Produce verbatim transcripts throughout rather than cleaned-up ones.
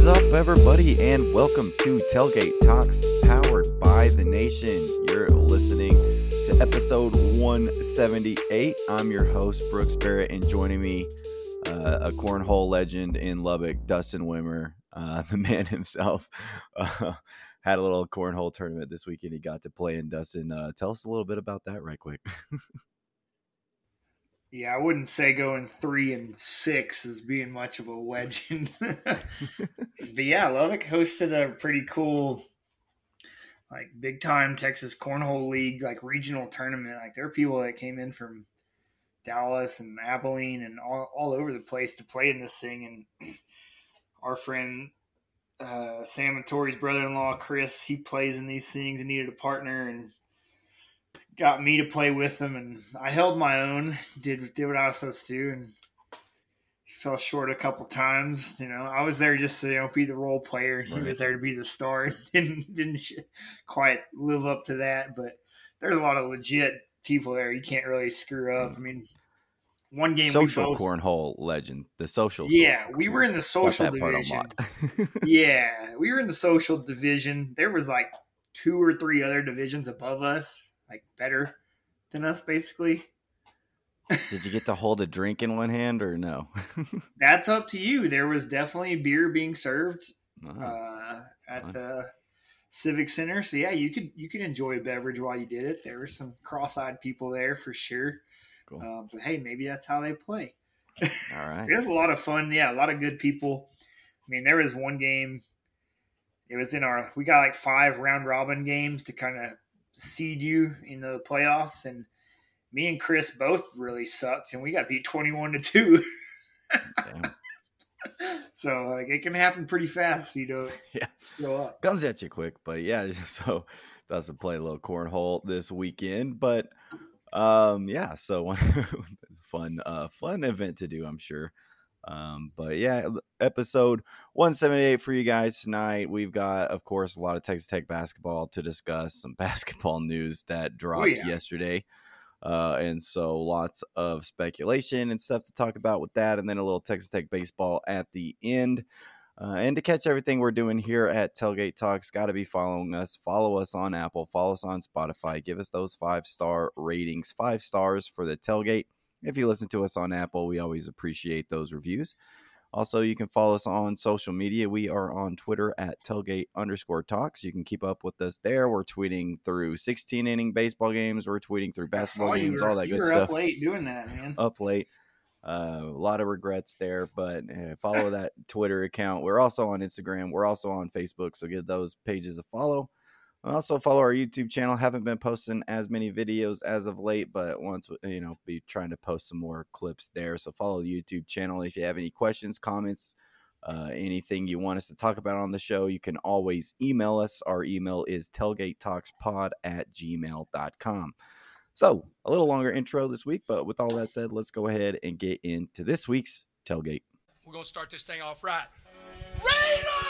is up, everybody, and welcome to Tailgate Talks, powered by The Nation. You're listening to episode one seventy-eight. I'm your host, Brooks Barrett, and joining me, uh, a cornhole legend in Lubbock, Dustin Wimmer, uh, the man himself. Uh, had a little cornhole tournament this weekend he got to play in. Dustin, uh, tell us a little bit about that right quick. Yeah, I wouldn't say going three and six is being much of a legend. But yeah, Lubbock hosted a pretty cool, like, big time Texas Cornhole League, like, regional tournament. Like, there are people that came in from Dallas and Abilene and all, all over the place to play in this thing. And our friend uh, Sam Atori's brother-in-law, Chris, he plays in these things and needed a partner, and got me to play with him, and I held my own, did did what I was supposed to do, and fell short a couple times. You know, I was there just to, you know, be the role player. He right. was there to be the star. didn't didn't quite live up to that, but there's a lot of legit people there. You can't really screw up. I mean, one game social we both, cornhole legend, the social. Yeah, we were in the social division. yeah, we were in the social division. There was like two or three other divisions above us, like better than us, basically. Did you get to hold a drink in one hand or no? That's up to you. There was definitely beer being served oh, uh, at fun. the Civic Center. So yeah, you could, you could enjoy a beverage while you did it. There were some cross-eyed people there for sure. Cool. Uh, but hey, maybe that's how they play. All right. It was a lot of fun. Yeah. A lot of good people. I mean, there was one game, it was in our, we got like five round robin games to kind of seed you in the playoffs, and me and Chris both really sucked, and we got beat twenty-one to two. So like, it can happen pretty fast if you don't yeah. show up. Comes at you quick, but yeah, so doesn't play a little cornhole this weekend, but um, yeah, so fun, uh, fun event to do, I'm sure. Um, but yeah, episode one seventy-eight for you guys tonight. We've got, of course, a lot of Texas Tech basketball to discuss, some basketball news that dropped oh, yeah. yesterday. Uh, and so lots of speculation and stuff to talk about with that. And then a little Texas Tech baseball at the end. Uh, and to catch everything we're doing here at Tailgate Talks, got to be following us. Follow us on Apple, follow us on Spotify, give us those five star ratings, five stars for the Tailgate. If you listen to us on Apple, we always appreciate those reviews. Also, you can follow us on social media. We are on Twitter at tailgate underscore talks. You can keep up with us there. We're tweeting through sixteen inning baseball games. We're tweeting through basketball games, were, all that good stuff. You were up late doing that, man. Up late. Uh, a lot of regrets there, but uh, follow that Twitter account. We're also on Instagram. We're also on Facebook, so give those pages a follow. Also follow our YouTube channel. Haven't been posting as many videos as of late, but once, you know, be trying to post some more clips there. So follow the YouTube channel. If you have any questions, comments, uh, anything you want us to talk about on the show, you can always email us. Our email is tailgatetalkspod at gmail dot com. So a little longer intro this week, but with all that said, let's go ahead and get into this week's Tailgate. We're going to start this thing off right. Raiders!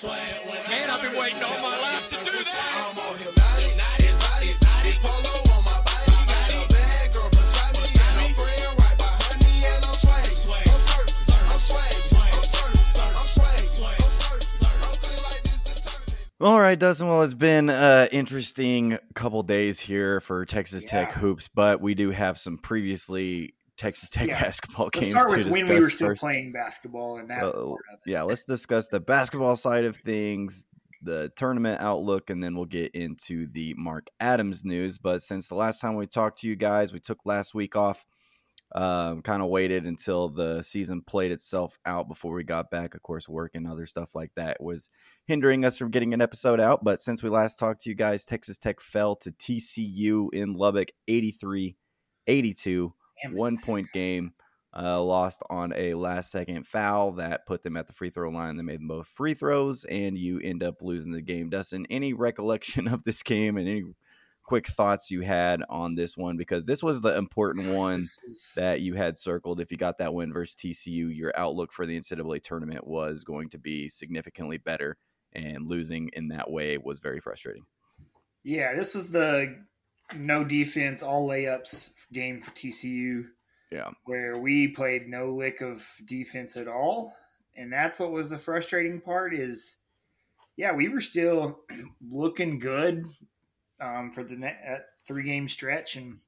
Man, I've been waiting all my life to do this. I'm on hypnotic, not exotic, exotic. Polo on my body, got a bad girl beside me. I'm friend right behind me, and I'm swag, swag. I'm certain, certain, I'm swag, swag. I'm certain, certain, I'm swag, swag. I'm certain, certain. I'm feeling like this determined. All right, Dustin. Well, it's been an interesting couple days here for Texas yeah. Tech hoops, but we do have some previously Texas Tech yeah. basketball games to discuss. When we were still first. playing basketball, and that so, part of it. Yeah, let's discuss the basketball side of things, the tournament outlook, and then we'll get into the Mark Adams news. But since the last time we talked to you guys, we took last week off, um, kind of waited until the season played itself out before we got back. Of course, work and other stuff like that was hindering us from getting an episode out. But since we last talked to you guys, Texas Tech fell to T C U in Lubbock, eighty-three eighty-two. One-point game, uh, lost on a last-second foul that put them at the free throw line. They made both free throws, and you end up losing the game. Dustin, any recollection of this game and any quick thoughts you had on this one? Because this was the important one that you had circled. If you got that win versus T C U, your outlook for the N C double A tournament was going to be significantly better, and losing in that way was very frustrating. Yeah, this was the no defense, all layups game for T C U. Yeah, where we played no lick of defense at all. And that's what was the frustrating part is, yeah, we were still looking good um, for the net, uh, three-game stretch and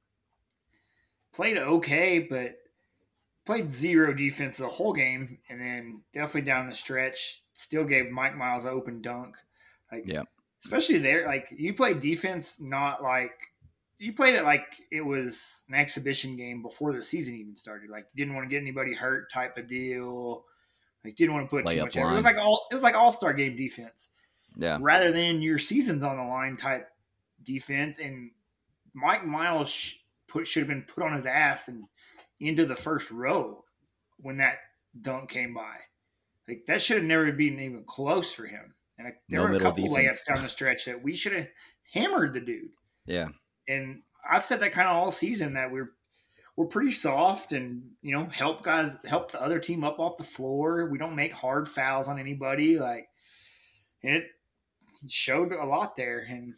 played okay, but played zero defense the whole game. And then definitely down the stretch, still gave Mike Miles an open dunk. Like, yeah. Especially there, like, you played defense not like – you played it like it was an exhibition game before the season even started. Like, you didn't want to get anybody hurt type of deal. Like, didn't want to put Lay too much effort. It was like all it was like all-star game defense. Yeah. Rather than your season's on the line type defense. And Mike Miles sh- put, should have been put on his ass and into the first row when that dunk came by. Like, that should have never been even close for him. And I, there no were a couple defense. Layups down the stretch that we should have hammered the dude. Yeah. And I've said that kind of all season that we're we're pretty soft and, you know, help guys help the other team up off the floor. We don't make hard fouls on anybody. Like, it showed a lot there, and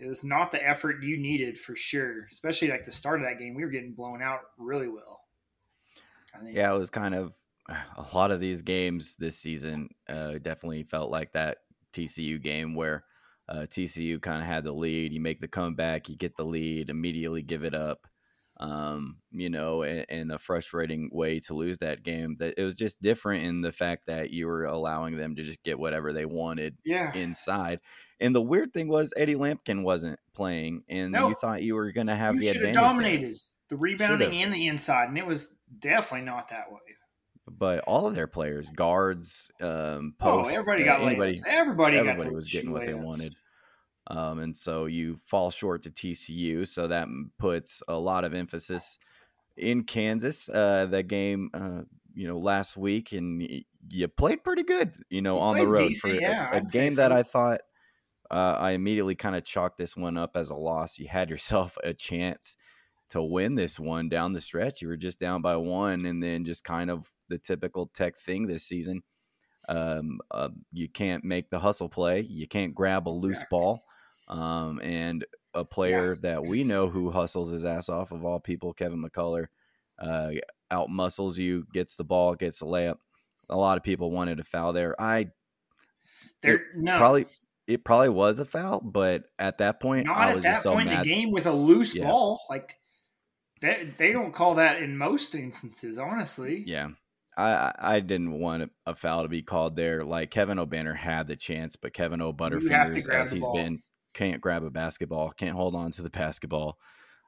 it was not the effort you needed for sure. Especially like the start of that game, we were getting blown out really well. I think. Yeah, it was kind of a lot of these games this season uh, definitely felt like that T C U game where. Uh, T C U kind of had the lead. You make the comeback, you get the lead, immediately give it up, um, you know, and, and a frustrating way to lose that game. That it was just different in the fact that you were allowing them to just get whatever they wanted yeah. inside. And the weird thing was Eddie Lampkin wasn't playing, and no, you thought you were going to have the advantage. You should have dominated there. The rebounding should've. And the inside, and it was definitely not that way. But all of their players, guards, um, posts, oh, everybody got anybody, layups. Everybody, everybody got was getting what layups. They wanted. Um, and so you fall short to T C U. So that puts a lot of emphasis in Kansas, uh, the game, uh, you know, last week, and you played pretty good, you know, you on the road. For yeah, a a game that so. I thought uh, I immediately kind of chalked this one up as a loss. You had yourself a chance to win this one down the stretch. You were just down by one, and then just kind of the typical Tech thing this season. Um, uh, you can't make the hustle play. You can't grab a loose yeah. ball. Um, and a player yeah. that we know who hustles his ass off of all people, Kevin McCullough, uh, out muscles you, gets the ball, gets the layup. A lot of people wanted a foul there. I there no probably it probably was a foul, but at that point, not I was at that just so point mad. In the game with a loose yeah. ball, like. They, they don't call that in most instances, honestly. Yeah. I, I didn't want a foul to be called there. Like, Kevin O'Banner had the chance, but Kevin O'Butterfingers, as he's ball. Been, can't grab a basketball, can't hold on to the basketball.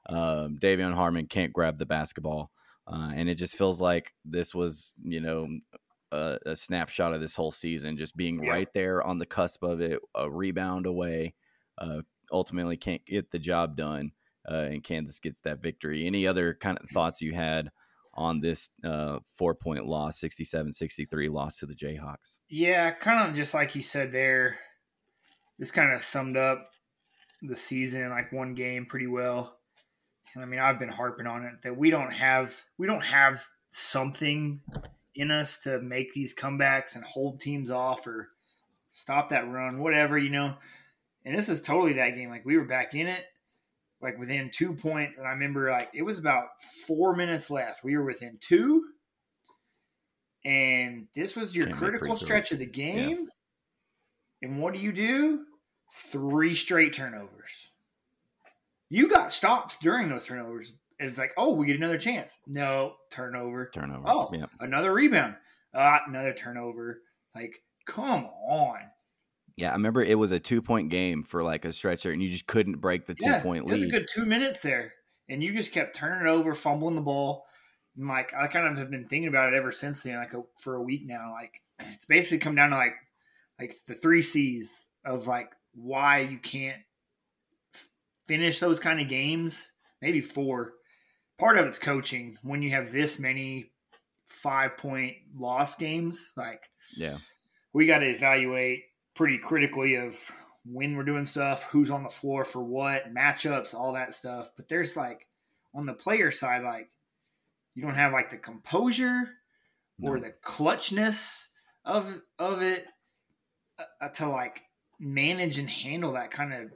Um, De'Vion Harmon can't grab the basketball. Uh, and it just feels like this was, you know, a, a snapshot of this whole season, just being yeah. right there on the cusp of it, a rebound away, uh, ultimately can't get the job done. Uh, and Kansas gets that victory. Any other kind of thoughts you had on this uh, four-point loss, sixty-seven sixty-three loss to the Jayhawks? Yeah, kind of just like you said there, this kind of summed up the season, like one game pretty well. And I mean, I've been harping on it that we don't have we don't have something in us to make these comebacks and hold teams off or stop that run, whatever, you know. And this is totally that game. Like, we were back in it. Like, within two points, and I remember, like, it was about four minutes left. We were within two, and this was your Came critical stretch of the game. Yeah. And what do you do? Three straight turnovers. You got stops during those turnovers. It's like, oh, we get another chance. No, turnover. Turnover. Oh, yep. Another rebound. Uh, another turnover. Like, come on. Yeah, I remember it was a two-point game for like a stretch there, and you just couldn't break the yeah, two-point lead. It was a good two minutes there, and you just kept turning it over, fumbling the ball. And like, I kind of have been thinking about it ever since then, like a, for a week now. Like, it's basically come down to like, like the three C's of like why you can't f- finish those kind of games. Maybe four. Part of it's coaching when you have this many five-point loss games. Like, yeah, we got to evaluate pretty critically of when we're doing stuff, who's on the floor for what, matchups, all that stuff. But there's like on the player side, like you don't have like the composure or no. the clutchness of of it uh, to like manage and handle that kind of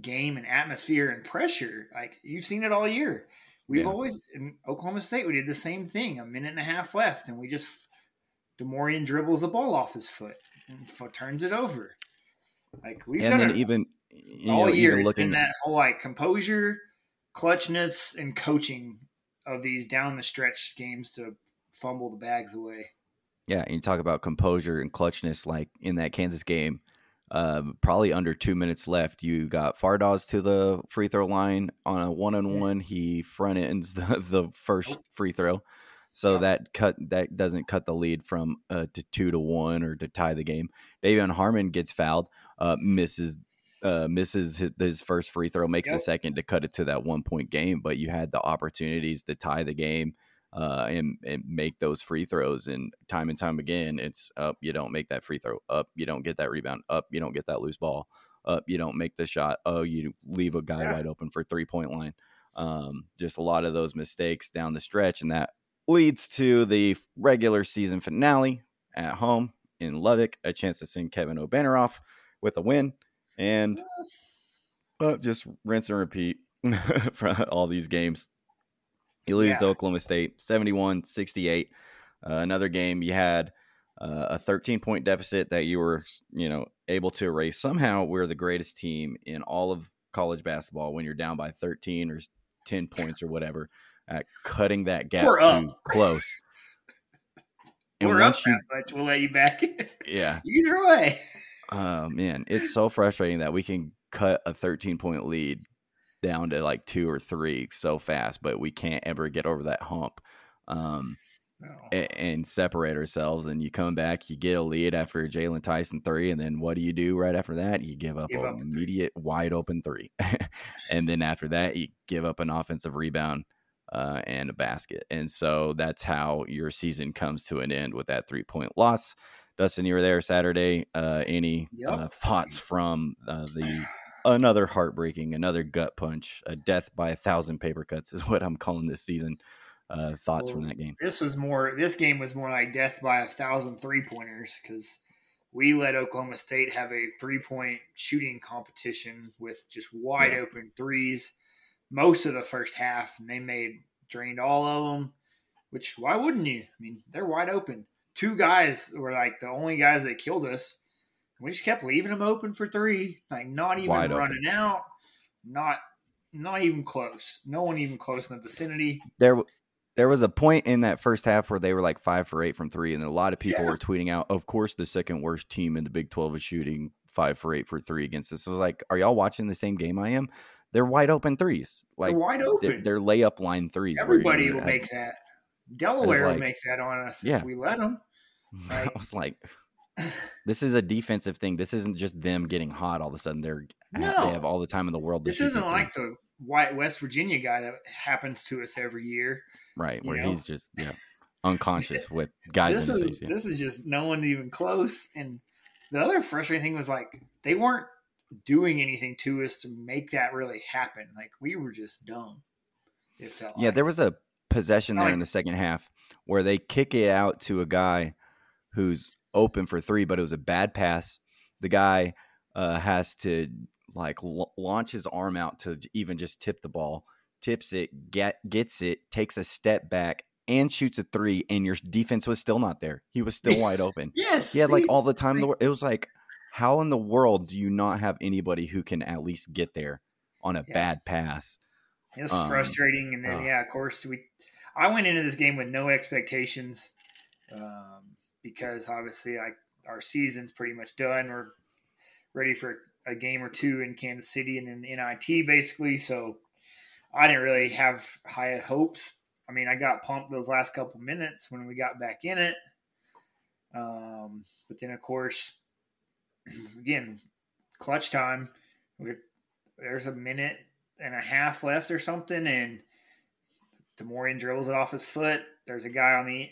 game and atmosphere and pressure. Like you've seen it all year. We've yeah. always in Oklahoma State, we did the same thing. A minute and a half left, and we just DeMorian dribbles the ball off his foot and f- turns it over. Like we've and done it even all know, year. Even it's been that whole like composure, clutchness, and coaching of these down the stretch games to fumble the bags away. Yeah, and you talk about composure and clutchness, like in that Kansas game. Um, probably under two minutes left. You got Fardaz to the free throw line on a one on one. He front ends the, the first free throw, so yeah. that cut that doesn't cut the lead from uh, to two to one or to tie the game. De'Vion Harmon gets fouled, uh, misses uh, misses his, his first free throw, makes yep. a second to cut it to that one point game. But you had the opportunities to tie the game uh, and and make those free throws, and time and time again, it's up. You don't make that free throw. Up, you don't get that rebound. Up, you don't get that loose ball. Up, you don't make the shot. Oh, you leave a guy yeah. wide open for three point line. Um, just a lot of those mistakes down the stretch, and that leads to the regular season finale at home in Lubbock. A chance to send Kevin O'Banner off with a win, and uh, just rinse and repeat for all these games. You lose yeah. to Oklahoma State, seventy-one sixty-eight. Uh, another game you had uh, a thirteen-point deficit that you were, you know, able to erase. Somehow we're the greatest team in all of college basketball when you're down by thirteen or ten points or whatever at cutting that gap we're too up. Close. And we're up you, that much. We'll let you back in. Yeah. Either way. Oh, man. It's so frustrating that we can cut a thirteen-point lead down to like two or three so fast, but we can't ever get over that hump um, no. and, and separate ourselves. And you come back, you get a lead after a Jalen Tyson three. And then what do you do right after that? You give up give an up immediate three. Wide open three. And then after that, you give up an offensive rebound uh, and a basket. And so that's how your season comes to an end with that three point loss. Dustin, you were there Saturday. Uh, any yep. uh, thoughts from uh, the, another heartbreaking, another gut punch, a death by a thousand paper cuts is what I'm calling this season. Uh, thoughts well, from that game? This was more. This game was more like death by a thousand three pointers because we let Oklahoma State have a three point shooting competition with just wide yeah. open threes most of the first half, and they made drained all of them. Which why wouldn't you? I mean, they're wide open. Two guys were like the only guys that killed us. We just kept leaving them open for three, like not even Wide running open. Out, not not even close. No one even close in the vicinity. There there was a point in that first half where they were like five for eight from three, and a lot of people yeah. were tweeting out, of course, the second worst team in the Big twelve is shooting five for eight for three against us. So I was like, are y'all watching the same game I am? They're wide open threes. Like they're wide open. Th- they're layup line threes. Everybody will make that. Delaware like, will make that on us yeah. if we let them. Like, I was like... This is a defensive thing. This isn't just them getting hot all of a sudden. They're no. they have all the time in the world. This isn't like the white West Virginia guy that happens to us every year, right? Where know? He's just yeah, unconscious with guys. This in is his face, yeah. this is just no one even close. And the other frustrating thing was like they weren't doing anything to us to make that really happen. Like we were just dumb. It felt yeah. Like. There was a possession there like, in the second half where they kick it out to a guy who's open for three, but it was a bad pass. The guy uh, has to like l- launch his arm out to even just tip the ball, tips it, get, gets it, takes a step back and shoots a three. And your defense was still not there. He was still wide open. Yes. He had like all the time in the world. It was like, how in the world do you not have anybody who can at least get there on a yeah. bad pass? It was um, frustrating. And then, uh, yeah, of course we, I went into this game with no expectations. Um, Because obviously, like our season's pretty much done. We're ready for a game or two in Kansas City and then N I T basically. So I didn't really have high hopes. I mean, I got pumped those last couple minutes when we got back in it. Um, but then, of course, again, clutch time. We're, there's a minute and a half left or something, and DeMorian dribbles it off his foot. There's a guy on the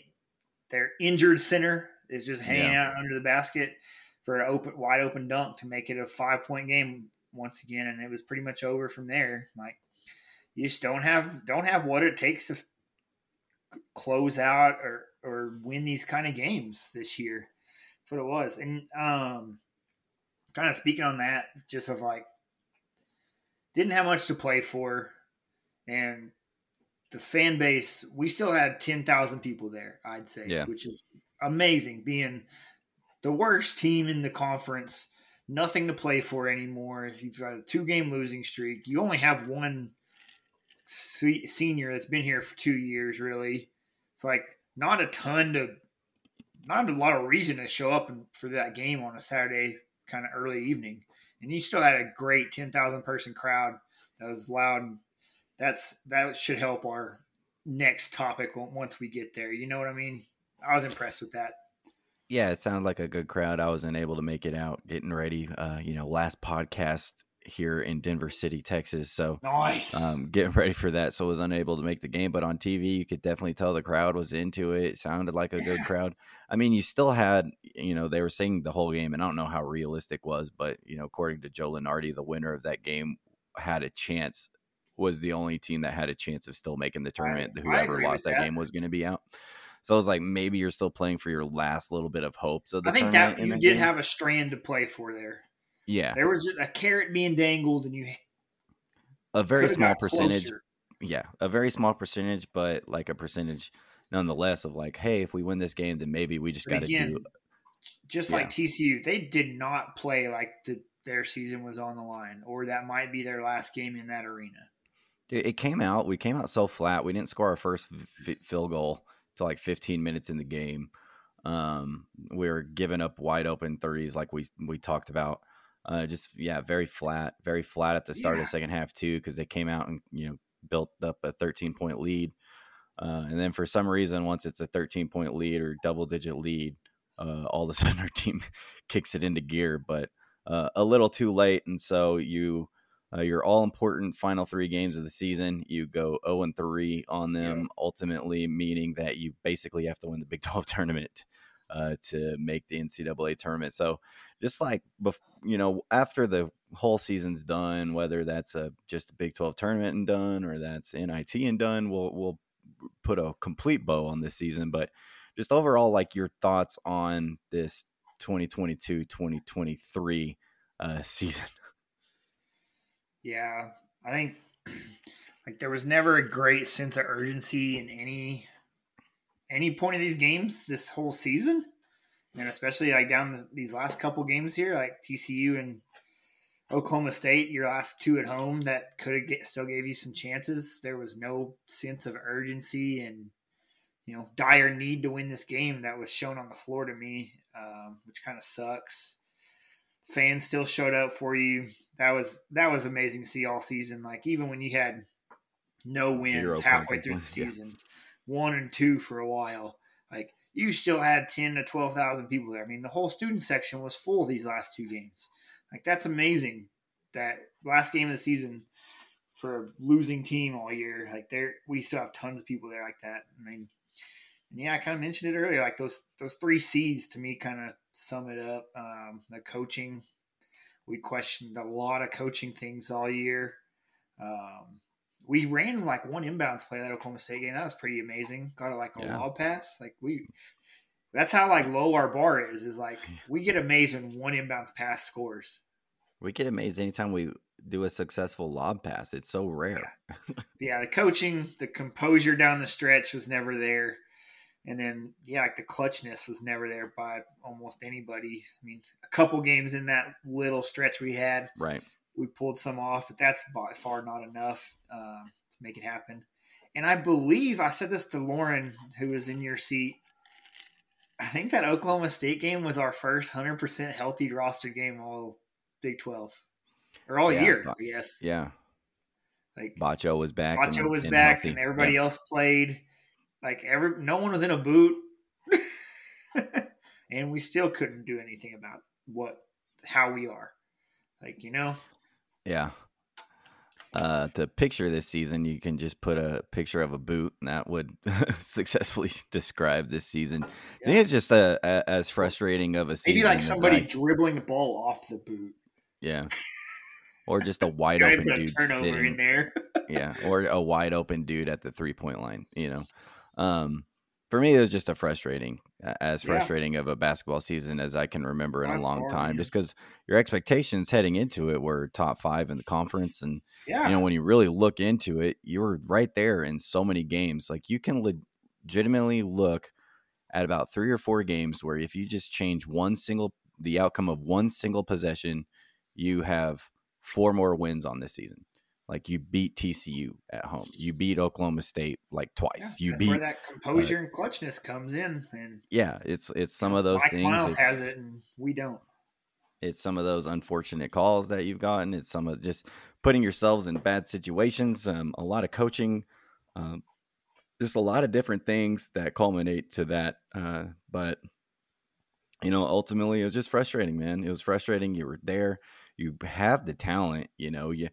Their injured center is just hanging yeah. out under the basket for an open, wide open dunk to make it a five point game once again, and it was pretty much over from there. Like you just don't have don't have what it takes to f- close out or or win these kind of games this year. That's what it was. And um, kind of speaking on that, just of like didn't have much to play for, and the fan base, we still had ten thousand people there, I'd say, yeah. which is amazing, being the worst team in the conference, nothing to play for anymore. You've got a two-game losing streak. You only have one se- senior that's been here for two years, really. It's like not a ton to – not a lot of reason to show up for that game on a Saturday kind of early evening. And you still had a great ten thousand person crowd that was loud and That's that should help our next topic once we get there. You know what I mean? I was impressed with that. Yeah, it sounded like a good crowd. I wasn't able to make it out getting ready. Uh, you know, last podcast here in Denver City, Texas. So nice. Um, getting ready for that. So I was unable to make the game. But on T V, you could definitely tell the crowd was into it. It sounded like a good crowd. I mean, you still had, you know, they were singing the whole game. And I don't know how realistic it was. But, you know, according to Joe Lunardi, the winner of that game had a chance was the only team that had a chance of still making the tournament. I, Whoever I lost that, that game was going to be out. So I was like, maybe you're still playing for your last little bit of hope. So I think that you did game. have a strand to play for there. Yeah. There was a carrot being dangled and you. A very small percentage. Closer. Yeah. A very small percentage, but like a percentage nonetheless of like, hey, if we win this game, then maybe we just got to do. Just yeah. like T C U, they did not play like the, their season was on the line, or that might be their last game in that arena. Dude, it came out. We came out so flat. We didn't score our first f- field goal to like fifteen minutes in the game. Um, we were giving up wide open thirties, like we we talked about. Uh, just yeah, very flat, very flat at the start yeah. of the second half too, because they came out and you know built up a thirteen point lead, uh, and then for some reason, once it's a thirteen point lead or double digit lead, uh, all of a sudden our team kicks it into gear, but uh, a little too late, and so you. Uh, your all-important final three games of the season, you go oh and three on them, yeah. ultimately meaning that you basically have to win the Big twelve tournament uh, to make the N C double A tournament. So just like, you know, after the whole season's done, whether that's a, just a Big twelve tournament and done or that's N I T and done, we'll we'll put a complete bow on this season. But just overall, like your thoughts on this twenty twenty-two twenty twenty-three uh, season. Yeah, I think like there was never a great sense of urgency in any any point of these games this whole season, and especially like down the, these last couple games here, like T C U and Oklahoma State, your last two at home that could have still gave you some chances. There was no sense of urgency and you know dire need to win this game that was shown on the floor to me, um, which kind of sucks. Fans still showed up for you. That was that was amazing to see all season. Like even when you had no wins Zero halfway through the season, yeah. one and two for a while, like you still had ten to twelve thousand people there. I mean, the whole student section was full these last two games. Like that's amazing. That last game of the season for a losing team all year, like there we still have tons of people there like that. I mean, and yeah, I kind of mentioned it earlier. Like those those three C's to me kind of. Sum it up. Um, the coaching, we questioned a lot of coaching things all year. Um, we ran like one inbounds play that Oklahoma State game. That was pretty amazing. Got it like a yeah. lob pass. Like we, that's how like low our bar is. Is like we get amazed when one inbounds pass scores. We get amazed anytime we do a successful lob pass. It's so rare. Yeah, yeah the coaching, the composure down the stretch was never there. And then, yeah, like the clutchness was never there by almost anybody. I mean, a couple games in that little stretch we had, right? We pulled some off, but that's by far not enough um, to make it happen. And I believe I said this to Lauren, who was in your seat. I think that Oklahoma State game was our first one hundred percent healthy roster game all Big twelve or all yeah, year, I guess. Yeah. Like Batcho was back. Batcho and, was and back, healthy. And everybody yeah. else played. Like every, no one was in a boot, and we still couldn't do anything about what, how we are, like you know. Yeah. Uh, to picture this season, you can just put a picture of a boot, and that would successfully describe this season. Yeah. I think it's just a, a as frustrating of a season. Maybe like somebody like, dribbling the ball off the boot. Yeah. Or just a wide open dude sitting in there. Yeah, or a wide open dude at the three point line. You know. Um, for me, it was just a frustrating, as frustrating yeah. of a basketball season as I can remember in That's a long hard, time, man. Just because your expectations heading into it were top five in the conference. And, yeah. you know, when you really look into it, you were right there in so many games. Like, you can legitimately look at about three or four games where if you just change one single, the outcome of one single possession, you have four more wins on this season. Like, you beat T C U at home. You beat Oklahoma State like twice. Yeah, you that's beat where that composure uh, and clutchness comes in. And yeah, it's it's some of those Mike things. Mike Miles has it, and we don't. It's some of those unfortunate calls that you've gotten. It's some of just putting yourselves in bad situations. Um, a lot of coaching, um, just a lot of different things that culminate to that. Uh, but you know, ultimately, it was just frustrating, man. It was frustrating. You were there. You have the talent, you know, you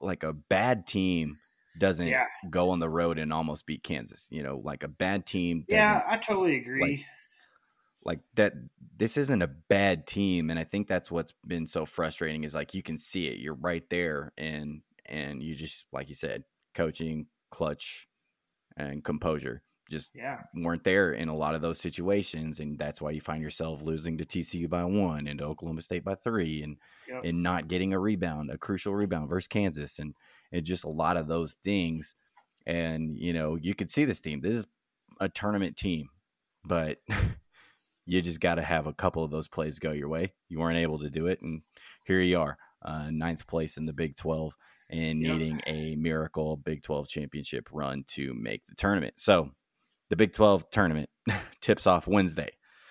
like a bad team doesn't yeah. go on the road and almost beat Kansas, you know, like a bad team. Yeah, I totally agree. Like, like that, this isn't a bad team. And I think that's what's been so frustrating is like, you can see it, you're right there. And, and you just, like you said, coaching, clutch and composure just yeah. weren't there in a lot of those situations. And that's why you find yourself losing to T C U by one and to Oklahoma State by three and, yep. and not getting a rebound, a crucial rebound versus Kansas. And it's just a lot of those things. And, you know, you could see this team, this is a tournament team, but you just got to have a couple of those plays go your way. You weren't able to do it. And here you are, uh, ninth place in the Big twelve and yep. needing a miracle Big twelve championship run to make the tournament. So, the Big twelve tournament tips off Wednesday.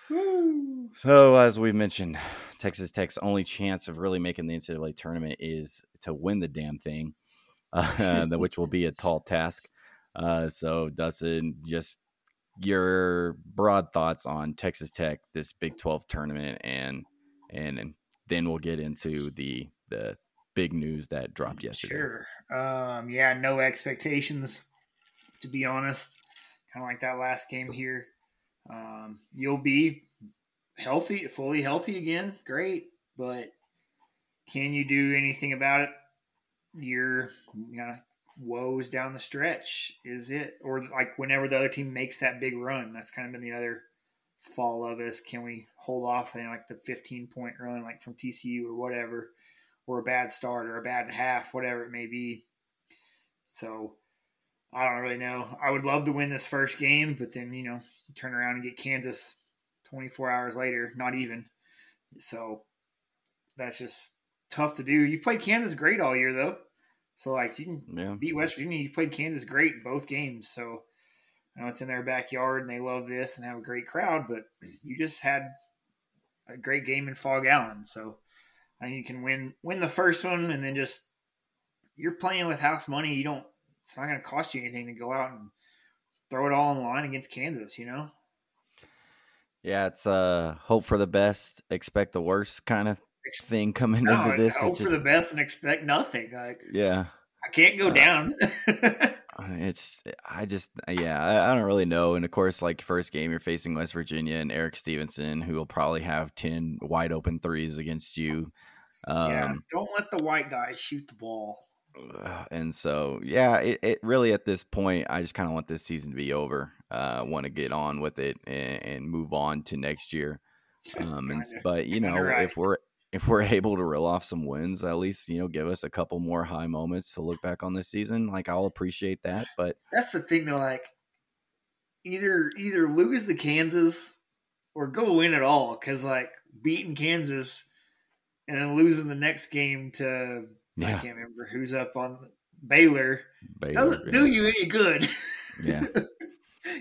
Woo. So as we mentioned, Texas Tech's only chance of really making the N C double A tournament is to win the damn thing, uh, which will be a tall task. Uh, so Dustin, just your broad thoughts on Texas Tech, this Big twelve tournament, and and, and then we'll get into the the big news that dropped yesterday. Sure. Um, yeah, no expectations, to be honest. Kind of like that last game here. Um, you'll be healthy, fully healthy again. Great. But can you do anything about it? Your you know, woes down the stretch is it. Or like whenever the other team makes that big run, that's kind of been the other fall of us. Can we hold off in like the fifteen-point run like from T C U or whatever, or a bad start or a bad half, whatever it may be. So I don't really know. I would love to win this first game, but then, you know, you turn around and get Kansas twenty-four hours later, not even. So that's just tough to do. You've played Kansas great all year, though. So, like, you can yeah. beat West Virginia. You've played Kansas great in both games. So, I know it's in their backyard, and they love this and have a great crowd, but you just had a great game in Fog Allen. So, I think you can win, win the first one, and then just you're playing with house money. You don't It's not going to cost you anything to go out and throw it all on the line against Kansas, you know? Yeah, it's uh, hope for the best, expect the worst kind of thing coming no, into this. Hope it's for just, the best and expect nothing. Like, yeah. I can't go uh, down. it's I just, yeah, I, I don't really know. And, of course, like first game, you're facing West Virginia and Eric Stevenson, who will probably have ten wide open threes against you. Um, yeah, don't let the white guy shoot the ball. And so, yeah, it, it really at this point, I just kind of want this season to be over. Uh, I want to get on with it and, and move on to next year. Um, and, but you know, right. if we're if we're able to reel off some wins, at least you know, give us a couple more high moments to look back on this season. Like I'll appreciate that. But that's the thing, though. Like either either lose to Kansas or go win at all, because like beating Kansas and then losing the next game to. Yeah. I can't remember who's up on Baylor. Baylor Doesn't yeah. do you any good. Yeah.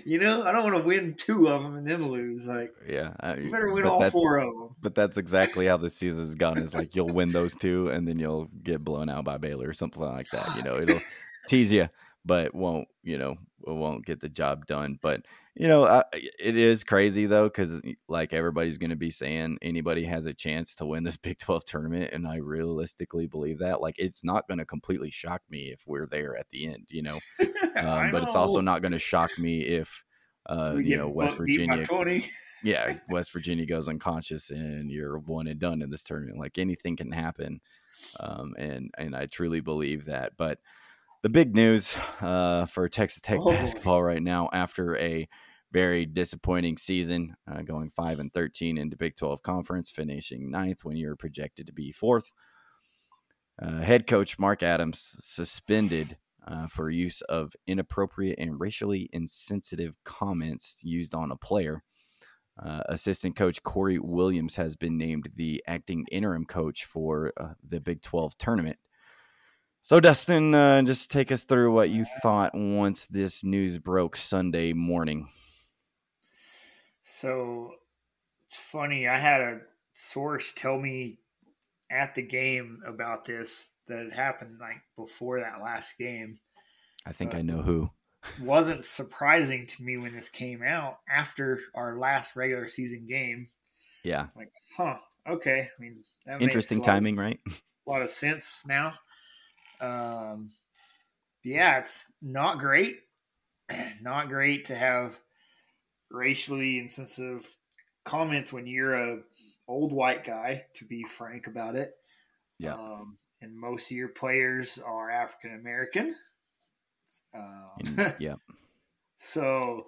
You know, I don't want to win two of them and then lose. Like, yeah, I, you better win all four of them. But that's exactly how the season's gone. Is like you'll win those two and then you'll get blown out by Baylor or something like that. You know, it'll tease you, but won't you know won't get the job done. But you know, I, it is crazy though, because like everybody's going to be saying anybody has a chance to win this Big twelve tournament, and I realistically believe that. Like, it's not going to completely shock me if we're there at the end, you know. Um, but know. It's also not going to shock me if uh, you know West Virginia, yeah, West Virginia goes unconscious and you're one and done in this tournament. Like anything can happen, um, and and I truly believe that, but. The big news uh, for Texas Tech oh. basketball right now, after a very disappointing season, uh, going five and thirteen into Big twelve Conference, finishing ninth when you're projected to be fourth. Uh, head coach Mark Adams suspended uh, for use of inappropriate and racially insensitive comments used on a player. Uh, assistant coach Corey Williams has been named the acting interim coach for uh, the Big twelve tournament. So, Dustin, uh, just take us through what you thought once this news broke Sunday morning. So, it's funny. I had a source tell me at the game about this, that it happened like before that last game. I think uh, I know who. Wasn't surprising to me when this came out after our last regular season game. Yeah. Like, huh, okay. I mean, that interesting makes timing, of, right? A lot of sense now. Um, yeah, it's not great. Not great to have racially insensitive comments when you're a old white guy, to be frank about it. Yeah. Um, and most of your players are African American. Um, and, yeah. So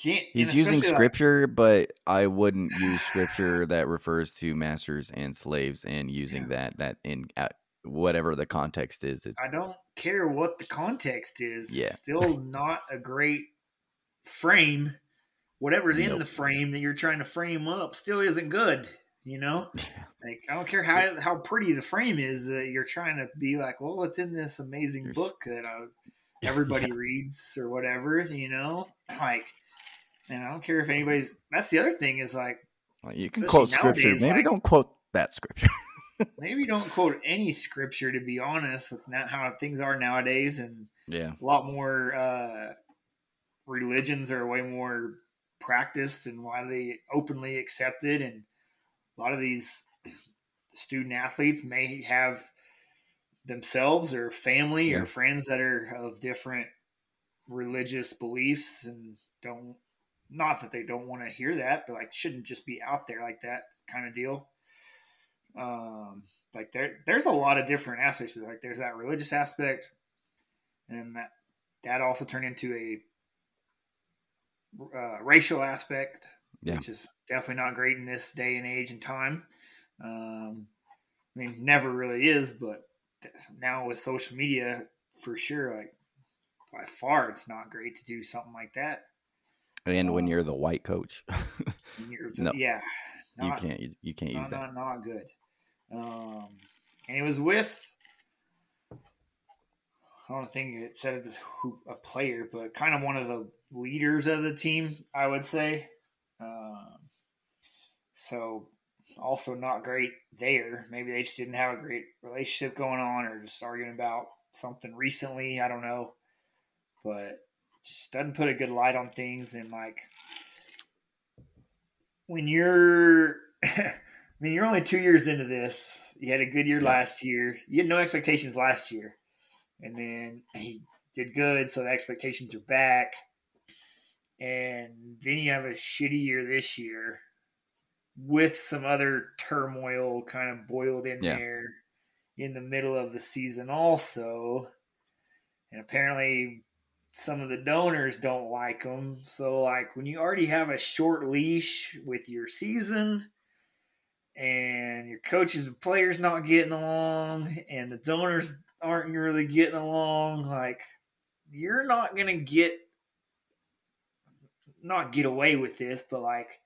can't, he's using scripture, like, but I wouldn't use scripture that refers to masters and slaves and using yeah. that, that in, at, whatever the context is. It's, I don't care what the context is. Yeah. It's still not a great frame. Whatever's nope. in the frame that you're trying to frame up still isn't good. You know, yeah. like, I don't care how, how pretty the frame is. Uh, you're trying to be like, well, it's in this amazing There's... book that I, everybody yeah. reads or whatever, you know, like, and I don't care if anybody's, that's the other thing is like, well, you can quote nowadays, scripture. Maybe like, don't quote that scripture. Maybe don't quote any scripture, to be honest, with not how things are nowadays. And yeah, a lot more uh, religions are way more practiced and widely openly accepted. And a lot of these student athletes may have themselves or family yeah. or friends that are of different religious beliefs and don't, not that they don't want to hear that, but like shouldn't just be out there like that kind of deal. Um, like there, there's a lot of different aspects. Like there's that religious aspect, and that that also turned into a uh, racial aspect, yeah. which is definitely not great in this day and age and time. Um, I mean, never really is, but th- now with social media, for sure, like by far, it's not great to do something like that. And um, when you're the white coach, the, no. yeah. Not, you can't. You, you can't not, use that. Not, not good. Um, and it was with. I don't think it said a player, but kind of one of the leaders of the team, I would say. Um, so, also not great there. Maybe they just didn't have a great relationship going on, or just arguing about something recently. I don't know, but just doesn't put a good light on things, and like. When you're, I mean, you're only two years into this. You had a good year yeah. last year. You had no expectations last year. And then he did good, so the expectations are back. And then you have a shitty year this year with some other turmoil kind of boiled in yeah. there in the middle of the season also. And apparently some of the donors don't like them. So like when you already have a short leash with your season and your coaches and players not getting along and the donors aren't really getting along, like you're not going to get, not get away with this, but like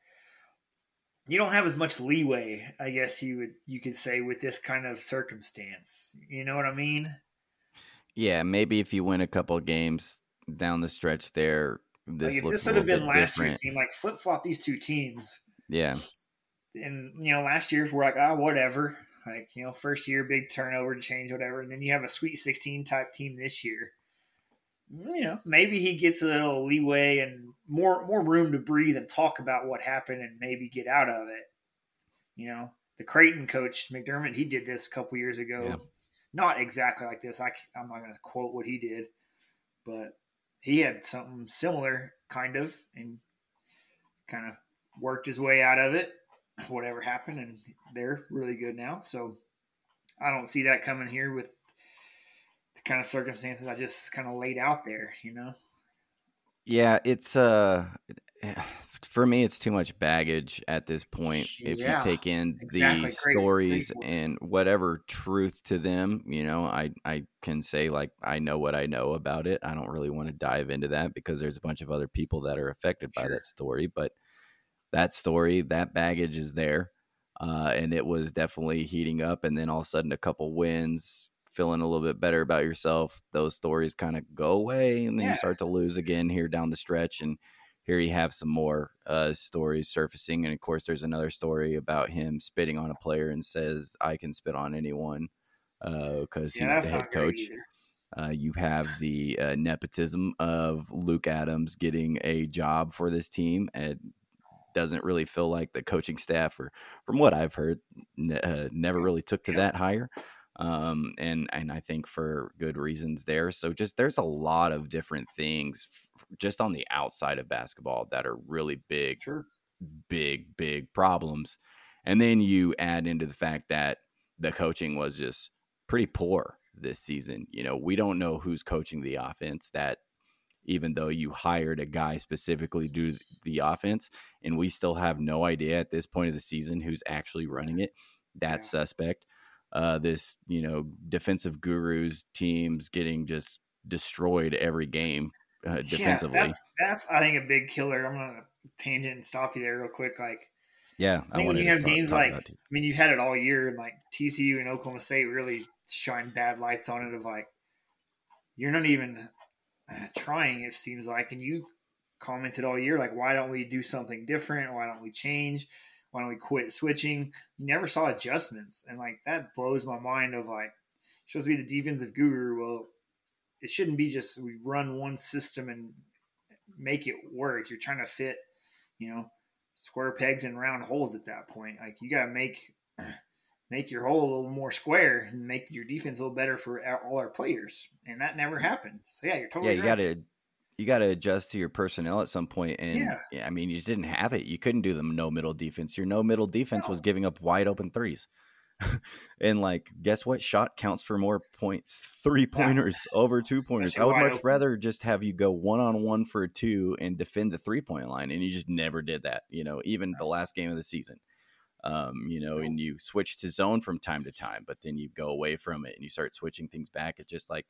you don't have as much leeway, I guess you would, you could say with this kind of circumstance, you know what I mean? Yeah. Maybe if you win a couple of games, down the stretch there, this like if looks this would have been last different. Year's team, like flip flop these two teams. Yeah. And you know, last year we're like, ah, oh, whatever. Like, you know, first year, big turnover change, whatever. And then you have a Sweet sixteen type team this year. You know, maybe he gets a little leeway and more more room to breathe and talk about what happened and maybe get out of it. You know, the Creighton coach, McDermott, he did this a couple years ago. Yeah. Not exactly like this. I, I'm not going to quote what he did, but he had something similar, kind of, and kind of worked his way out of it, whatever happened, and they're really good now. So I don't see that coming here with the kind of circumstances I just kind of laid out there, you know? Yeah, it's uh, for me, it's too much baggage at this point. If yeah, you take in exactly. these Great. stories Great. and whatever truth to them, you know, I, I can say, like, I know what I know about it. I don't really want to dive into that because there's a bunch of other people that are affected sure. by that story. But that story, that baggage is there. Uh, and it was definitely heating up. And then all of a sudden, a couple wins, feeling a little bit better about yourself. Those stories kind of go away, and then yeah. you start to lose again here down the stretch. And here you have some more uh, stories surfacing. And of course, there's another story about him spitting on a player and says, I can spit on anyone because uh, yeah, he's the head coach. Uh, you have the uh, nepotism of Luke Adams getting a job for this team. It doesn't really feel like the coaching staff, or from what I've heard, ne- uh, never really took to yeah. that hire. Um, and, and I think for good reasons there. So just, there's a lot of different things f- just on the outside of basketball that are really big, sure. big, big problems. And then you add into the fact that the coaching was just pretty poor this season. You know, we don't know who's coaching the offense, that even though you hired a guy specifically to do the offense, and we still have no idea at this point of the season who's actually running it. That's yeah. suspect. Uh, this, you know, defensive gurus teams getting just destroyed every game uh, defensively. Yeah, that's, that's, I think, a big killer. I'm going to tangent and stop you there real quick. Like, yeah, I, I think when you have talk, games talk like, I mean, you've had it all year, and like T C U and Oklahoma State really shine bad lights on it of like, you're not even trying, it seems like. And you commented all year, like, why don't we do something different? Why don't we change? Why don't we quit switching? You never saw adjustments. And like, that blows my mind of like, supposed to be the defensive guru. Well, it shouldn't be just, we run one system and make it work. You're trying to fit, you know, square pegs in round holes at that point. Like, you got to make, make your hole a little more square and make your defense a little better for our, all our players. And that never happened. So yeah, you're totally yeah, you right. Gotta- You got to adjust to your personnel at some point. And yeah. I mean, you just didn't have it. You couldn't do the no middle defense. Your no middle defense no. was giving up wide open threes. And like, guess what? Shot counts for more points, three pointers yeah. over two pointers. I would much open. rather just have you go one on one for two and defend the three point line. And you just never did that, you know, even right. the last game of the season, um, you know, yeah. and you switch to zone from time to time, but then you go away from it and you start switching things back. It's just like,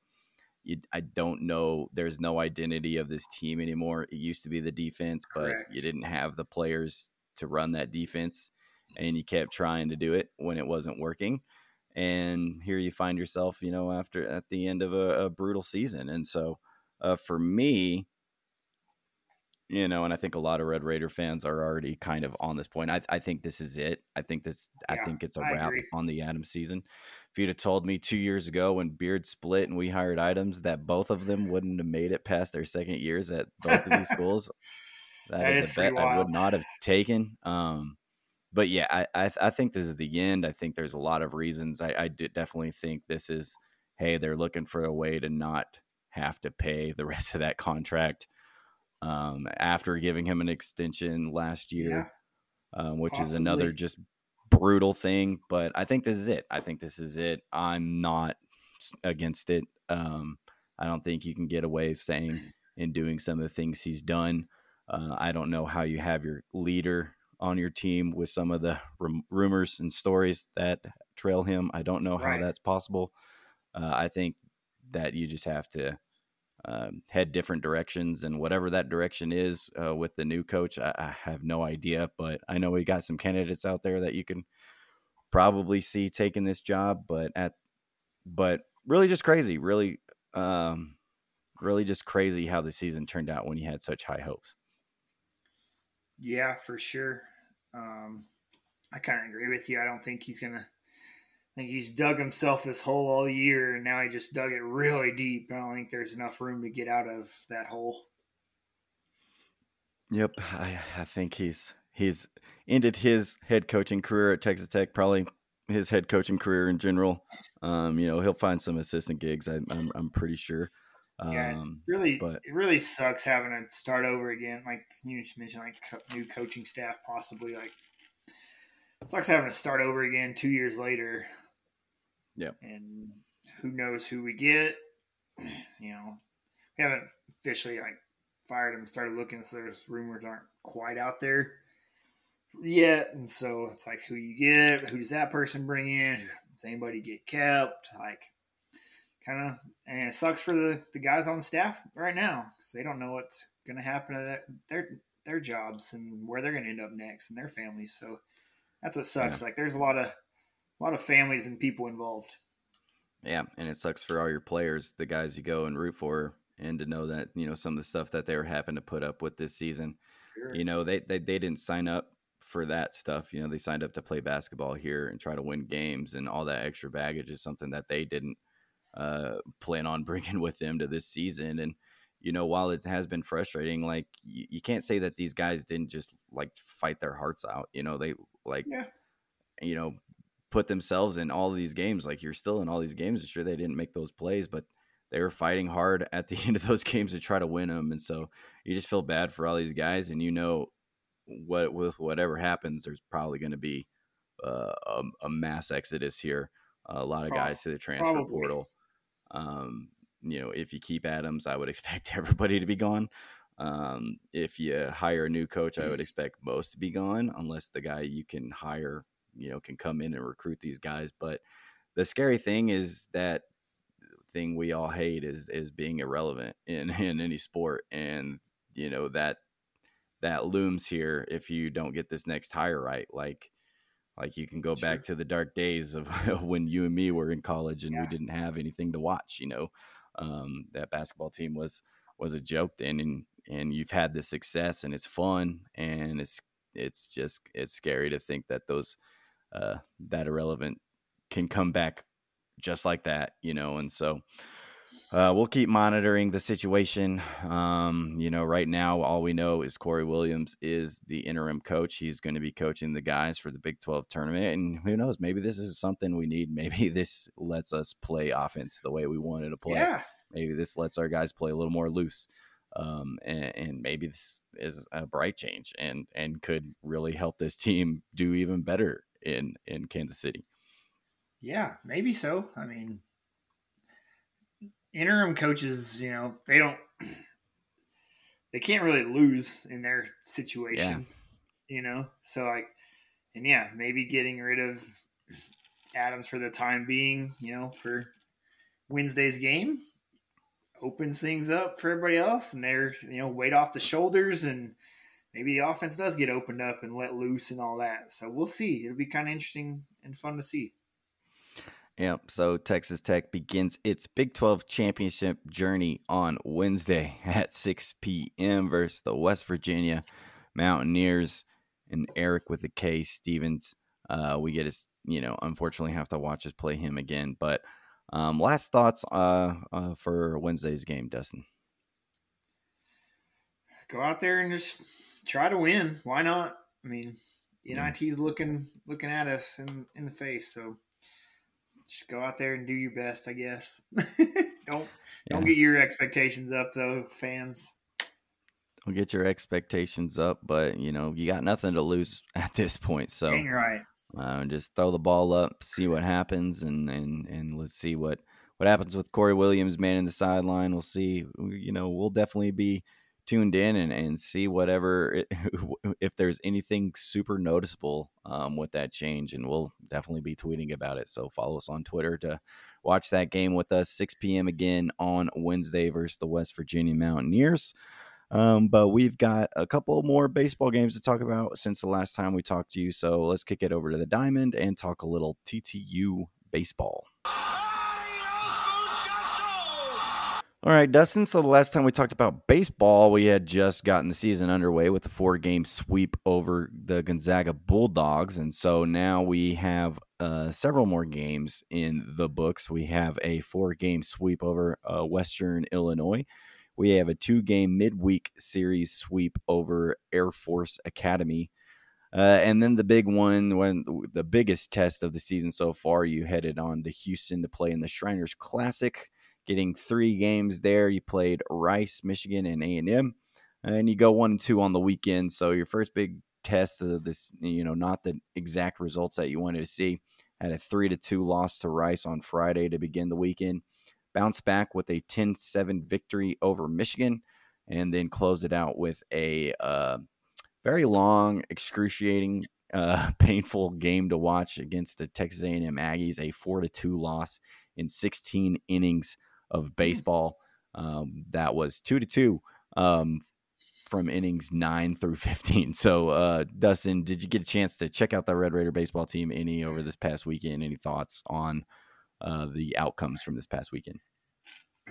You, I don't know. There's no identity of this team anymore. It used to be the defense, but Correct. you didn't have the players to run that defense, and you kept trying to do it when it wasn't working. And here you find yourself, you know, after at the end of a, a brutal season. And so uh, for me, you know, and I think a lot of Red Raider fans are already kind of on this point. I, I think this is it. I think this, yeah, I think it's a I wrap agree. on the Adams season. If you'd have told me two years ago when Beard split and we hired Adams that both of them wouldn't have made it past their second years at both of these schools, that, that is, is a bet wild. I would not have taken. Um, but yeah, I, I I think this is the end. I think there's a lot of reasons. I, I definitely think this is, hey, they're looking for a way to not have to pay the rest of that contract um, after giving him an extension last year, yeah. um, which Possibly. is another just brutal thing, but I think this is it. I think this is it. I'm not against it. Um, I don't think you can get away saying and doing some of the things he's done. Uh, I don't know how you have your leader on your team with some of the rum- rumors and stories that trail him. I don't know right. how that's possible. Uh, I think that you just have to um, head different directions, and whatever that direction is uh, with the new coach, I, I have no idea, but I know we got some candidates out there that you can probably see taking this job, but at, but really just crazy, really, um, really just crazy how the season turned out when you had such high hopes. Yeah, for sure. Um, I kind of agree with you. I don't think he's going to, I think he's dug himself this hole all year, and now he just dug it really deep. I don't think there's enough room to get out of that hole. Yep, I, I think he's he's ended his head coaching career at Texas Tech, probably his head coaching career in general. Um, you know, he'll find some assistant gigs. I, I'm I'm pretty sure. Um, yeah, it really, but it really sucks having to start over again. Like you just mentioned, like co- new coaching staff, possibly. Like it sucks having to start over again two years later. Yeah, and who knows who we get? You know, we haven't officially like fired him, started looking, so there's rumors aren't quite out there yet. And so it's like, who you get, who's that person bring in? Does anybody get kept? Like, kind of, and it sucks for the, the guys on staff right now because they don't know what's going to happen to their, their their jobs and where they're going to end up next and their families. So that's what sucks. Yeah. Like, there's a lot of a lot of families and people involved. Yeah, and it sucks for all your players, the guys you go and root for, and to know that, you know, some of the stuff that they were having to put up with this season. Sure. You know, they, they they didn't sign up for that stuff. You know, they signed up to play basketball here and try to win games, and all that extra baggage is something that they didn't uh, plan on bringing with them to this season. And, you know, while it has been frustrating, like, you, you can't say that these guys didn't just, like, fight their hearts out. You know, they, like, yeah. you know, put themselves in all of these games. Like, you're still in all these games. And sure, they didn't make those plays, but they were fighting hard at the end of those games to try to win them. And so you just feel bad for all these guys. And, you know, what with whatever happens, there's probably going to be uh, a, a mass exodus here. A lot of guys to the transfer probably. portal. Um, you know, if you keep Adams, I would expect everybody to be gone. Um, if you hire a new coach, I would expect most to be gone, unless the guy you can hire, you know, can come in and recruit these guys. But the scary thing is that thing we all hate is, is being irrelevant in, in any sport. And, you know, that, that looms here. If you don't get this next hire right, like, like you can go sure. back to the dark days of when you and me were in college and yeah. we didn't have anything to watch, you know, um, that basketball team was, was a joke then. And, and you've had this success and it's fun and it's, it's just, it's scary to think that those, uh, that irrelevant can come back just like that, you know? And so, uh, we'll keep monitoring the situation. Um, you know, right now, all we know is Corey Williams is the interim coach. He's going to be coaching the guys for the Big twelve tournament. And who knows, maybe this is something we need. Maybe this lets us play offense the way we wanted to play. Yeah. Maybe this lets our guys play a little more loose. Um, and, and maybe this is a bright change and, and could really help this team do even better in, in Kansas City. Yeah, maybe so. I mean, interim coaches, you know, they don't, they can't really lose in their situation, yeah. you know? So like, and yeah, maybe getting rid of Adams for the time being, you know, for Wednesday's game opens things up for everybody else, and they're, you know, weight off the shoulders, and maybe the offense does get opened up and let loose and all that. So we'll see. It'll be kind of interesting and fun to see. Yep. So Texas Tech begins its Big twelve championship journey on Wednesday at six p.m. versus the West Virginia Mountaineers and Eric with a K Stevens. Uh, we get his, you know, unfortunately have to watch us play him again. But um, last thoughts uh, uh, for Wednesday's game, Dustin. Go out there and just try to win. Why not? I mean, N I T's yeah. looking looking at us in, in the face, so. Just go out there and do your best, I guess. don't yeah. don't get your expectations up, though, fans. Don't get your expectations up, but, you know, you got nothing to lose at this point. So Dang right. uh, just throw the ball up, see what happens, and, and, and let's see what, what happens with Corey Williams, man, in the sideline. We'll see. You know, we'll definitely be tuned in and, and see whatever, it, if there's anything super noticeable um, with that change, and we'll definitely be tweeting about it. So follow us on Twitter to watch that game with us, six p.m. again on Wednesday versus the West Virginia Mountaineers. Um, but we've got a couple more baseball games to talk about since the last time we talked to you. So let's kick it over to the diamond and talk a little T T U baseball. All right, Dustin, so the last time we talked about baseball, we had just gotten the season underway with a four-game sweep over the Gonzaga Bulldogs, and so now we have uh, several more games in the books. We have a four-game sweep over uh, Western Illinois. We have a two-game midweek series sweep over Air Force Academy. Uh, and then the big one, when the biggest test of the season so far, you headed on to Houston to play in the Shriners Classic. Getting three games there. You played Rice, Michigan, and A and M, and you go one and two on the weekend. So your first big test of this, you know, not the exact results that you wanted to see. Had a three to two loss to Rice on Friday to begin the weekend. Bounced back with a ten seven victory over Michigan, and then closed it out with a uh, very long, excruciating, uh, painful game to watch against the Texas A and M Aggies, a four to two loss in sixteen innings of baseball. Um, that was two to two um, from innings nine through fifteen. So, uh, Dustin, did you get a chance to check out the Red Raider baseball team any over this past weekend? Any thoughts on uh, the outcomes from this past weekend?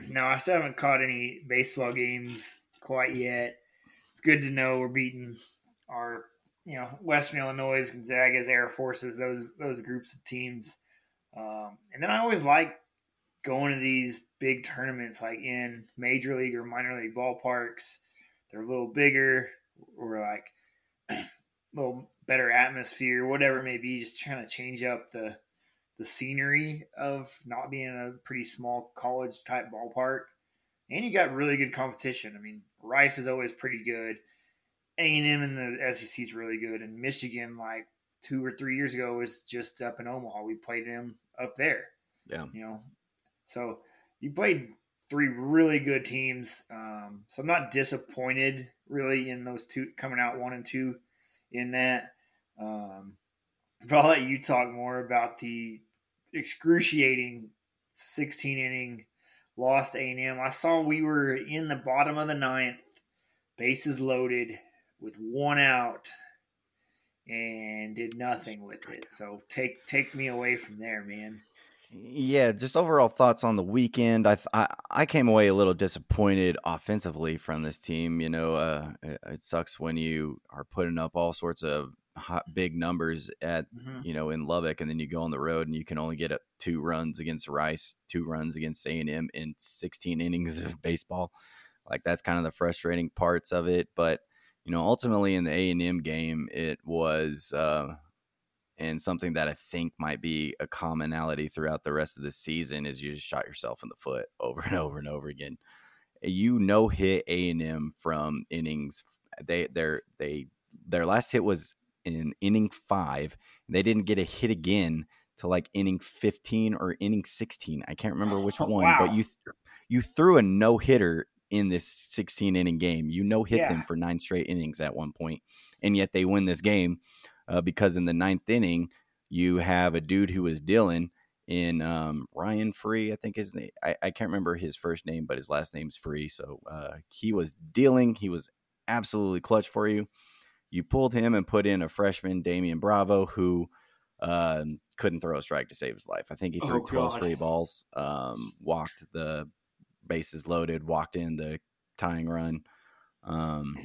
No, I still haven't caught any baseball games quite yet. It's good to know we're beating our, you know, Western Illinois, Gonzaga's, Air Forces, those those groups of teams. Um, and then I always like going to these big tournaments, like in major league or minor league ballparks. They're a little bigger, or like a little better atmosphere, whatever it may be. Just trying to change up the the scenery of not being in a pretty small college type ballpark. And you got really good competition. I mean, Rice is always pretty good. A and M in the S E C is really good. And Michigan, like two or three years ago, was just up in Omaha. We played them up there. Yeah. You know, so you played three really good teams. Um, so I'm not disappointed really in those two coming out one and two in that. Um, but I'll let you talk more about the excruciating sixteen inning loss to A and M. I saw we were in the bottom of the ninth, bases loaded with one out, and did nothing with it. So take take me away from there, man. Yeah, just overall thoughts on the weekend. I I, I came away a little disappointed offensively from this team. You know, uh, it, it sucks when you are putting up all sorts of hot, big numbers at mm-hmm. you know, in Lubbock, and then you go on the road and you can only get up two runs against Rice, two runs against A and M in sixteen innings of baseball. Like, that's kind of the frustrating parts of it. But, you know, ultimately in the A and M game, it was uh, and something that I think might be a commonality throughout the rest of the season is you just shot yourself in the foot over and over and over again. You no hit A and M from innings. They their they their last hit was in inning five. They didn't get a hit again to like inning fifteen or inning sixteen. I can't remember which one, wow. but you th- you threw a no hitter in this sixteen inning game. You no hit yeah. them for nine straight innings at one point, and yet they win this game uh, because in the ninth inning you have a dude who is dealing in um, Ryan Free, I think his name. I, I can't remember his first name, but his last name's Free. So uh, he was dealing. He was absolutely clutch for you. You pulled him and put in a freshman, Damian Bravo, who uh, couldn't throw a strike to save his life. I think he threw oh, twelve God. Straight balls, um, walked the bases loaded, walked in the tying run. Um,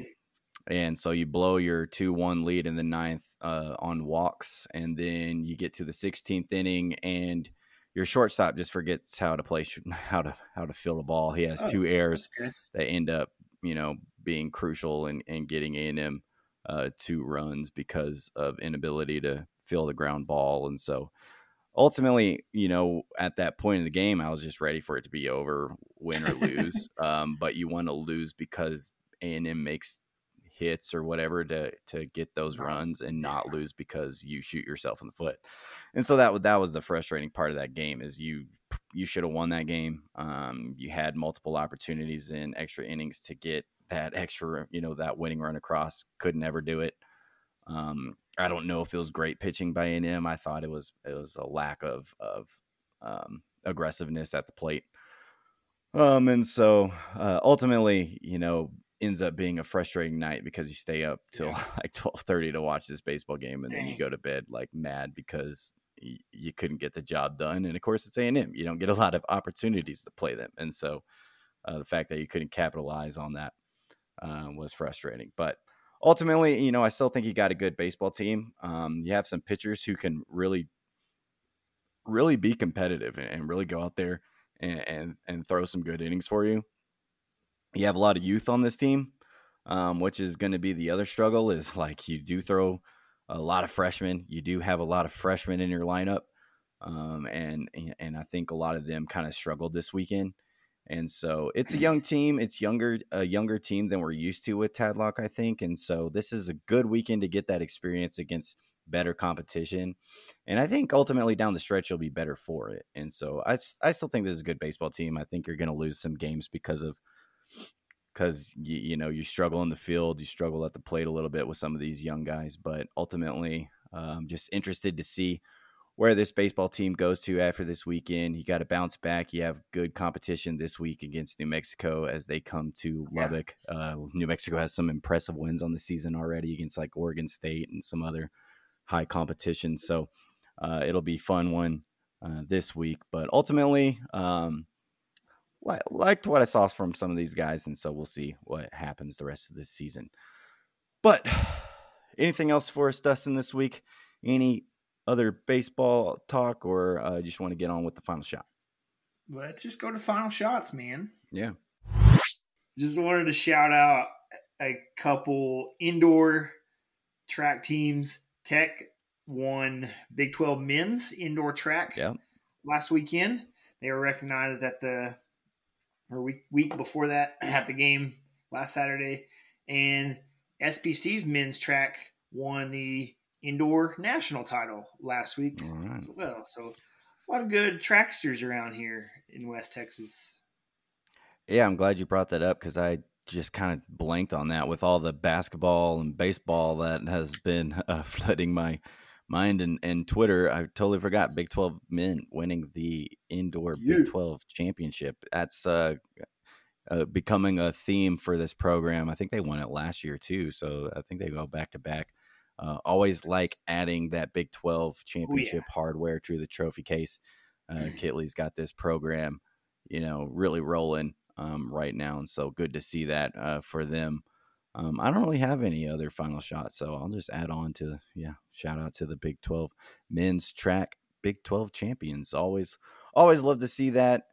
and so you blow your two one lead in the ninth uh, on walks, and then you get to the sixteenth inning, and your shortstop just forgets how to play, how to how to field a ball. He has oh, two errors okay. that end up, you know, being crucial and and getting A and M uh, two runs because of inability to field the ground ball. And so ultimately, you know, at that point in the game, I was just ready for it to be over, win or lose. um, but you want to lose because A and M makes hits or whatever to to get those runs, and not lose because you shoot yourself in the foot. And so that that was the frustrating part of that game is you you should have won that game. Um, you had multiple opportunities in extra innings to get that extra, you know, that winning run across. Could never do it. Um, I don't know if it was great pitching by A and M. I thought it was it was a lack of of um, aggressiveness at the plate, um, and so uh, ultimately, you know, ends up being a frustrating night because you stay up till yeah. like twelve thirty to watch this baseball game, and Dang. Then you go to bed like mad because y- you couldn't get the job done. And of course, it's A and M. You don't get a lot of opportunities to play them, and so uh, the fact that you couldn't capitalize on that uh, was frustrating, but. Ultimately, you know, I still think you got a good baseball team. Um, you have some pitchers who can really, really be competitive and, and really go out there and, and and throw some good innings for you. You have a lot of youth on this team, um, which is going to be the other struggle is like you do throw a lot of freshmen. You do have a lot of freshmen in your lineup, um, and and I think a lot of them kind of struggled this weekend. And so it's a young team. It's younger, a younger team than we're used to with Tadlock, I think. And so this is a good weekend to get that experience against better competition. And I think ultimately down the stretch, you'll be better for it. And so I, I still think this is a good baseball team. I think you're going to lose some games because of because you, you know, you struggle in the field, you struggle at the plate a little bit with some of these young guys. But ultimately, I'm um, just interested to see where this baseball team goes to after this weekend. You got to bounce back. You have good competition this week against New Mexico as they come to yeah. Lubbock. Uh, New Mexico has some impressive wins on the season already against like Oregon State and some other high competition. So uh, it'll be fun one uh, this week. But ultimately, um, li- liked what I saw from some of these guys. And so we'll see what happens the rest of this season. But anything else for us, Dustin, this week? Any other baseball talk, or uh, just want to get on with the final shot? Let's just go to final shots, man. Yeah. Just wanted to shout out a couple indoor track teams. Tech won Big twelve men's indoor track yeah. last weekend. They were recognized at the or week, week before that at the game last Saturday. And S P C's men's track won the indoor national title last week right. as well. So a lot of good tracksters around here in West Texas. Yeah, I'm glad you brought that up because I just kind of blanked on that with all the basketball and baseball that has been uh, flooding my mind and, and Twitter. I totally forgot Big twelve men winning the indoor yeah. Big twelve championship. That's uh, uh, becoming a theme for this program. I think they won it last year too. So I think they go back to back. Uh, always like adding that Big twelve championship oh, yeah. hardware to the trophy case. Uh, Kitley's got this program, you know, really rolling um, right now. And so good to see that uh, for them. Um, I don't really have any other final shots, so I'll just add on to, yeah, shout out to the Big twelve men's track, Big twelve champions. Always, always love to see that.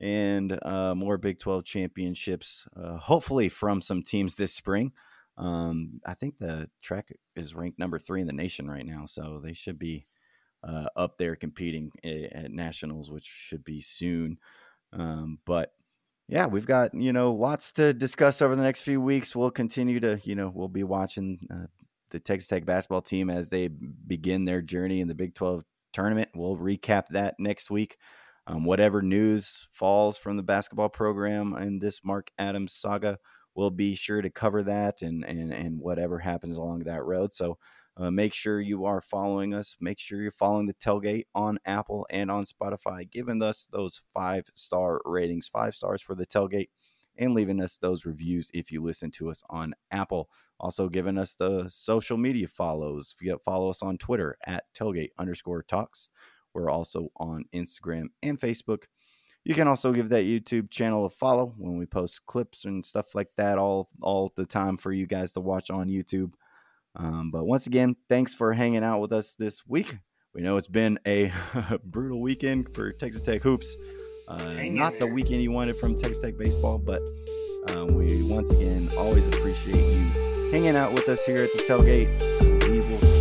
And uh, more Big twelve championships, uh, hopefully from some teams this spring. Um, I think the track is ranked number three in the nation right now, so they should be uh, up there competing at, at nationals, which should be soon. Um, but yeah, we've got, you know, lots to discuss over the next few weeks. We'll continue to, you know, we'll be watching uh, the Texas Tech basketball team as they begin their journey in the Big twelve tournament. We'll recap that next week. Um, whatever news falls from the basketball program in this Mark Adams saga, we'll be sure to cover that and and and whatever happens along that road. So uh, make sure you are following us. Make sure you're following The Tailgate on Apple and on Spotify, giving us those five-star ratings, five stars for The Tailgate, and leaving us those reviews if you listen to us on Apple. Also giving us the social media follows. Follow us on Twitter at tailgate underscore talks. We're also on Instagram and Facebook. You can also give that YouTube channel a follow when we post clips and stuff like that all, all the time for you guys to watch on YouTube. Um, but once again, thanks for hanging out with us this week. We know it's been a brutal weekend for Texas Tech hoops. Uh, not the weekend you wanted from Texas Tech baseball, but um, we once again always appreciate you hanging out with us here at the Tailgate. We will